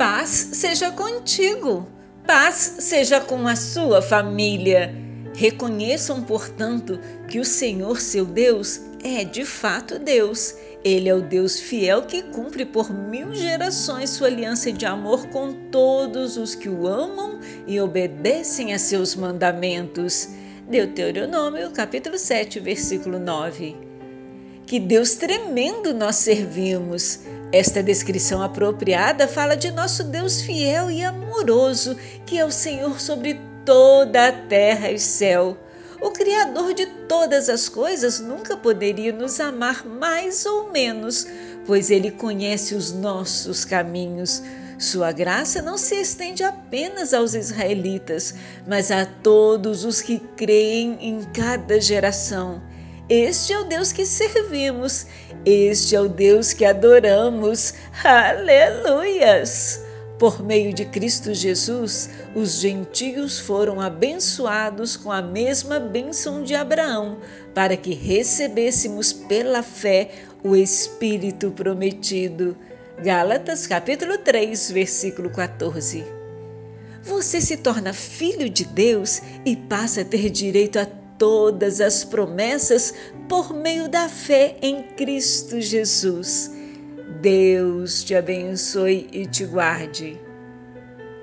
Paz seja contigo, paz seja com a sua família. Reconheçam, portanto, que o Senhor, seu Deus, é de fato Deus. Ele é o Deus fiel que cumpre por 1000 gerações sua aliança de amor com todos os que o amam e obedecem a seus mandamentos. Deuteronômio, capítulo 7, versículo 9. Que Deus tremendo nós servimos! Esta descrição apropriada fala de nosso Deus fiel e amoroso, que é o Senhor sobre toda a terra e céu. O Criador de todas as coisas nunca poderia nos amar mais ou menos, pois Ele conhece os nossos caminhos. Sua graça não se estende apenas aos israelitas, mas a todos os que creem em cada geração. Este é o Deus que servimos, este é o Deus que adoramos. Aleluias! Por meio de Cristo Jesus, os gentios foram abençoados com a mesma bênção de Abraão, para que recebêssemos pela fé o Espírito prometido. Gálatas capítulo 3, versículo 14. Você se torna filho de Deus e passa a ter direito a todas as promessas por meio da fé em Cristo Jesus. Deus te abençoe e te guarde.